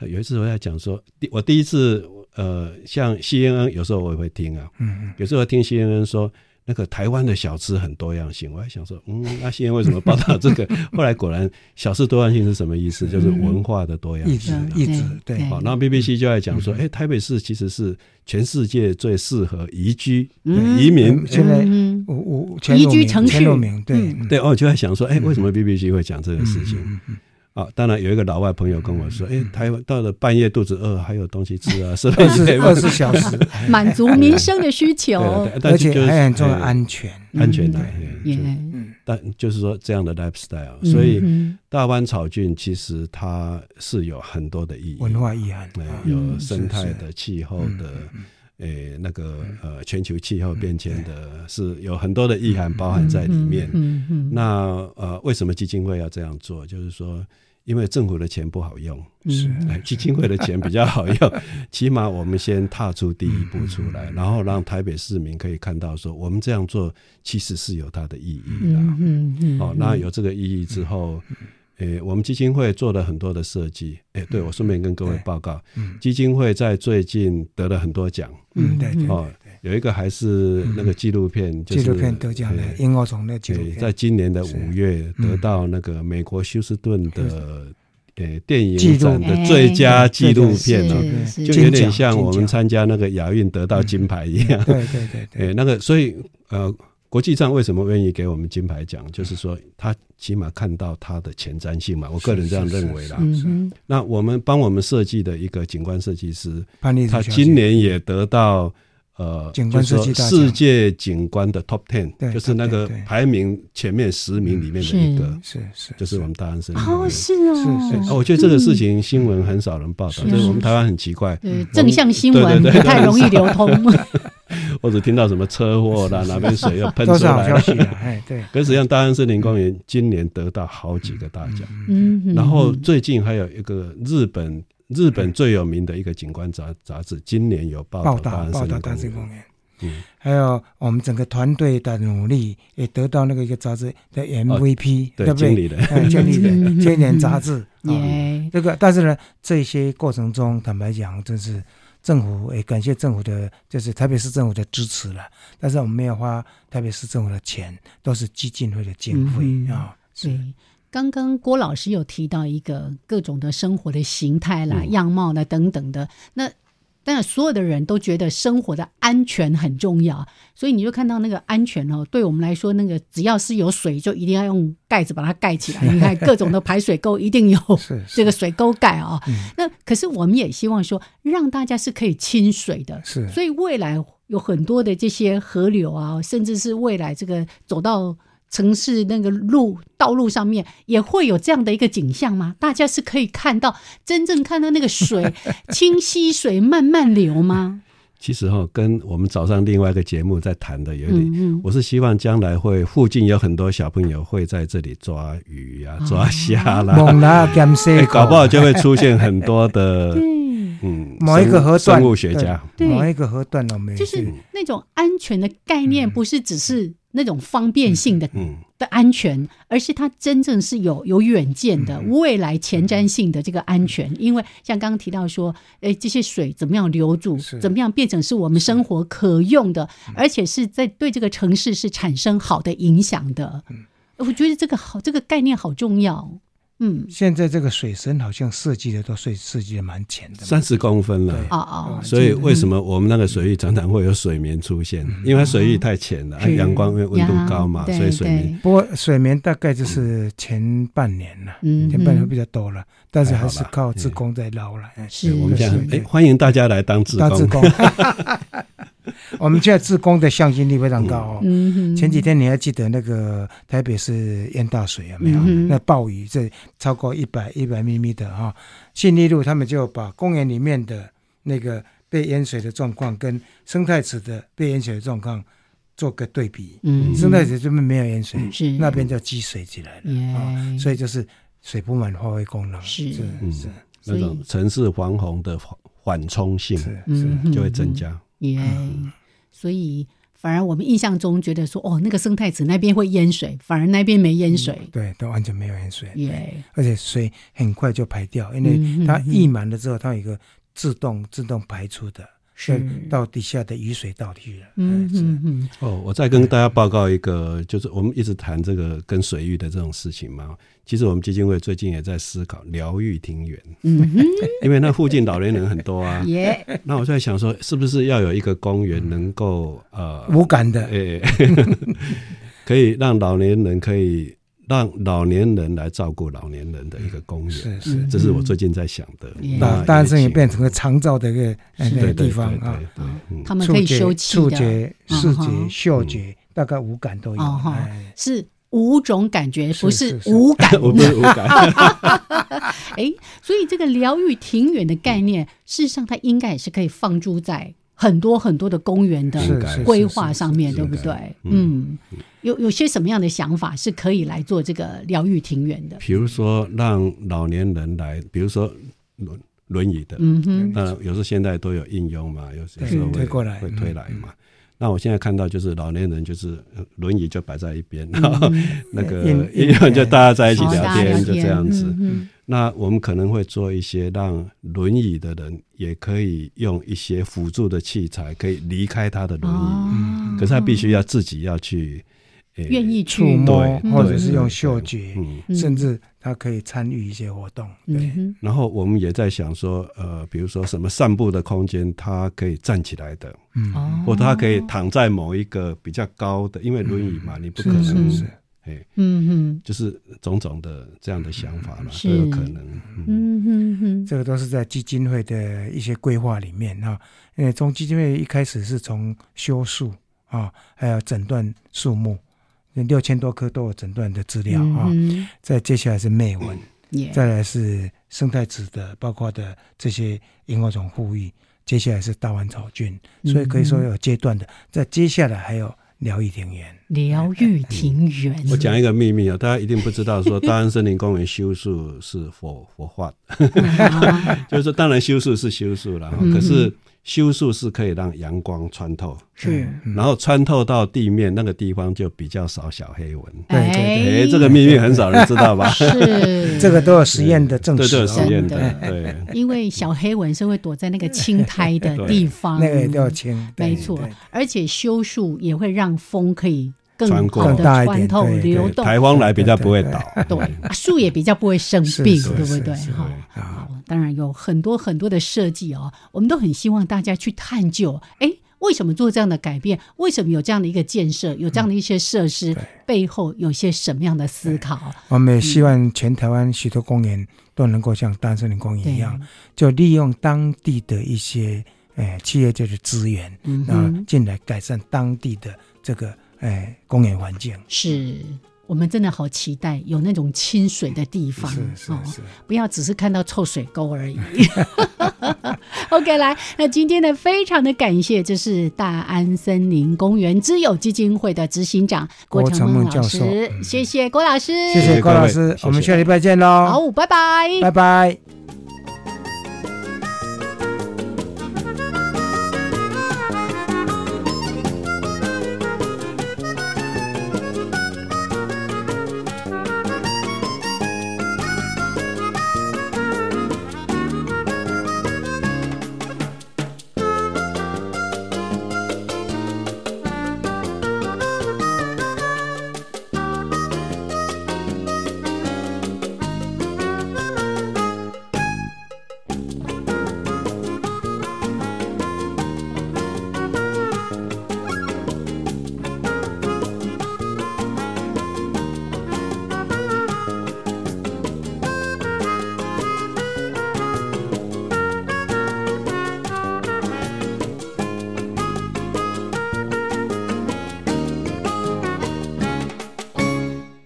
有一次我在讲说，我第一次呃，像 C N N 有时候我也会听啊，有时候我听 C N N 说那个台湾的小吃很多样性，我还想说嗯，那、啊、现在为什么报道这个后来果然小吃多样性是什么意思，就是文化的多样性、啊、一直一直对。好，然后 B B C 就在讲说、欸、台北市其实是全世界最适合移居、嗯、移民、嗯、现在、嗯、我我移居城市前六名，对、嗯、对，我就在想说、欸、为什么 B B C 会讲这个事情、嗯嗯嗯啊、当然有一个老外朋友跟我说、欸、台湾到了半夜肚子饿还有东西吃啊，是不是二十小时满足民生的需求，而且还很重要安全、嗯、安全、啊嗯嗯嗯、但就是说这样的 lifestyle、嗯、所以大湾草郡其实它是有很多的意义，文化意涵、嗯、有生态的气候的、嗯欸、那个、呃、全球气候变迁的是有很多的意涵包含在里面、嗯嗯嗯嗯、那、呃、为什么基金会要这样做，就是说因为政府的钱不好用，是基金会的钱比较好用起码我们先踏出第一步出来，然后让台北市民可以看到说我们这样做其实是有它的意义的。嗯嗯哦，那有这个意义之后，欸，我们基金会做了很多的设计，欸，对，我顺便跟各位报告，嗯，基金会在最近得了很多奖，嗯，对对对，哦，有一个还是那个纪录片，嗯，就是纪录片得奖的英澳虫的纪录片，欸，在今年的五月得到那个美国休斯顿的欸，电影展的最佳纪录片，哦，就有点像我们参加那个亚运得到金牌一样，嗯，对对 对, 對，欸，那个所以呃国际上为什么愿意给我们金牌奖，就是说他起码看到他的前瞻性嘛，我个人这样认为啦。是是是是嗯，那我们帮我们设计的一个景观设计师，他今年也得到呃景观设计大奖，就是世界景观的 top 十， 就是那个排名前面十名里面的一个，是是，就是我们大安森林。哦，是哦，是是是，我觉得这个事情新闻很少人报道，这我们台湾很奇怪，对，正向新闻不太容易流通。或者听到什么车祸啦，哪边水又喷出来了，可是实际上大安森林公园今年得到好几个大奖，嗯，然后最近还有一个日本日本最有名的一个景观杂杂志今年有报道大安森林公园, 公园、嗯，还有我们整个团队的努力也得到那个一个杂志的 M V P，哦，对不对，经理的经理的经理杂志，嗯，这个但是呢这些过程中坦白讲真是政府也感谢政府的，就是台北市政府的支持了，但是我们没有花台北市政府的钱，都是基金会的经费啊。对，嗯哦，刚刚郭老师有提到一个各种的生活的形态啦，嗯，样貌啦等等的，那当然所有的人都觉得生活的安全很重要，所以你就看到那个安全哦，对我们来说那个只要是有水就一定要用盖子把它盖起来，你看各种的排水沟一定有这个水沟盖哦。是是，那可是我们也希望说让大家是可以亲水的，是，所以未来有很多的这些河流啊，甚至是未来这个走到城市那个路道路上面也会有这样的一个景象吗？大家是可以看到真正看到那个水清溪水慢慢流吗？其实，哦，跟我们早上另外一个节目在谈的有点，嗯嗯，我是希望将来会附近有很多小朋友会在这里抓鱼啊，抓虾啦，啊欸，搞不好就会出现很多的嗯，某一个河段生物学家，对对，某一个河段我们就是那种安全的概念，不是只是那种方便性 的,、嗯嗯、的安全，而是它真正是有有远见的未来前瞻性的这个安全，嗯嗯，因为像刚刚提到说，欸，这些水怎么样留住，怎么样变成是我们生活可用的，而且是在对这个城市是产生好的影响的，嗯，我觉得这个好，这个概念好重要。嗯，现在这个水深好像设计的都设计的蛮浅的，三十公分了，哦哦，所以为什么我们那个水域常常会有水绵出现，嗯，因为它水域太浅了，阳，嗯，光因为温度高嘛，嗯，所以水绵。不过水绵大概就是前半年了，嗯，前半年会比较多了，嗯，但是还是靠志工在捞了。是，我们现在，欸，欢迎大家来当志工。当志工我们现在志工的向心力非常高，哦，嗯，前几天你还记得那个台北市淹大水有没有，嗯，那暴雨这超过一百毫米的，哦，信义路他们就把公园里面的那个被淹水的状况跟生态池的被淹水的状况做个对比，嗯，生态池这边没有淹水，嗯，那边就积水起来了，嗯哦，所以就是水不满发挥功能，是是是，嗯，那种城市防洪的缓冲性就会增加，耶，yeah, 嗯，所以反而我们印象中觉得说，哦，那个生态池那边会淹水，反而那边没淹水，嗯，对，都完全没有淹水，耶，yeah, 而且水很快就排掉，因为它溢满了之后，它有一个自动自动排出的，是到底下的雨水倒去了。嗯嗯嗯。哦，我再跟大家报告一个，就是我们一直谈这个跟水域的这种事情嘛。其实我们基金会最近也在思考疗愈庭园，嗯，因为那附近老年人很多啊。耶。那我就在想说，是不是要有一个公园能够呃无感的，欸，可以让老年人可以。让老年人来照顾老年人的一个公园，是是，这是我最近在想的。那当然也变成了长照的一个地方啊，他们可以休憩的，触觉、视觉、嗅觉，大概五感都有，是五种感觉，不是无感，我不是无感。哎，所以这个疗愈庭园的概念，事实上它应该也是可以放诸在。很多很多的公园的规划上面，对不对？嗯，有有些什么样的想法是可以来做这个疗愈庭园的？比如说让老年人来，比如说轮轮椅的，嗯哼，那有时候现在都有应用嘛，有时候会推过来，会推来嘛。那我现在看到就是老年人就是轮椅就摆在一边，然后那个医院就大家在一起聊天，就这样子。那我们可能会做一些让轮椅的人也可以用一些辅助的器材，可以离开他的轮椅，可是他必须要自己要去愿意触摸，或者是用嗅觉，甚至他可以参与一些活动。对，然后我们也在想说，呃，比如说什么散步的空间，他可以站起来的。嗯，或者他可以躺在某一个比较高的，因为轮椅嘛，你不可能，是是是，哎，嗯嗯，就是种种的这样的想法啦，都有可能。嗯嗯嗯，这个都是在基金会的一些规划里面哈，因为从基金会一开始是从修树啊，还有诊断树木，六千多棵都有诊断的资料啊，再接下来是媚文，再来是生态池的，包括的这些萤火虫护育。接下来是大湾草郡，所以可以说有阶段的。在接下来还有疗愈庭园，疗愈庭园。我讲一个秘密啊、哦，大家一定不知道，说大安森林公园修树是佛佛化，就是说当然修树是修树了，可是修树是可以让阳光穿透，是，然后穿透到地面那个地方就比较少小黑蚊。对对对，欸、这个秘密很少人知道吧？是，这个都有实验的证实，对，都有实验的。对，因为小黑蚊是会躲在那个青苔的地方，那个叫青，没错。而且修树也会让风可以更好的穿透流动，台风来比较不会倒，对，树也比较不会生病，对不对？好，当然有很多很多的设计哦，我们都很希望大家去探究，哎，为什么做这样的改变？为什么有这样的一个建设？有这样的一些设施背后有些什么样的思考？我们也希望全台湾许多公园都能够像大安森林公园一样，就利用当地的一些哎企业界的资源，然后进来改善当地的这个。哎，公园环境是我们真的好期待有那种清水的地方，是是是、哦，不要只是看到臭水沟而已。OK， 来，那今天呢，非常的感谢，这是大安森林公园之友基金会的执行长郭长梦老师，嗯、谢谢郭老师，谢谢郭老师，我们下礼拜见喽。好，拜拜，拜拜。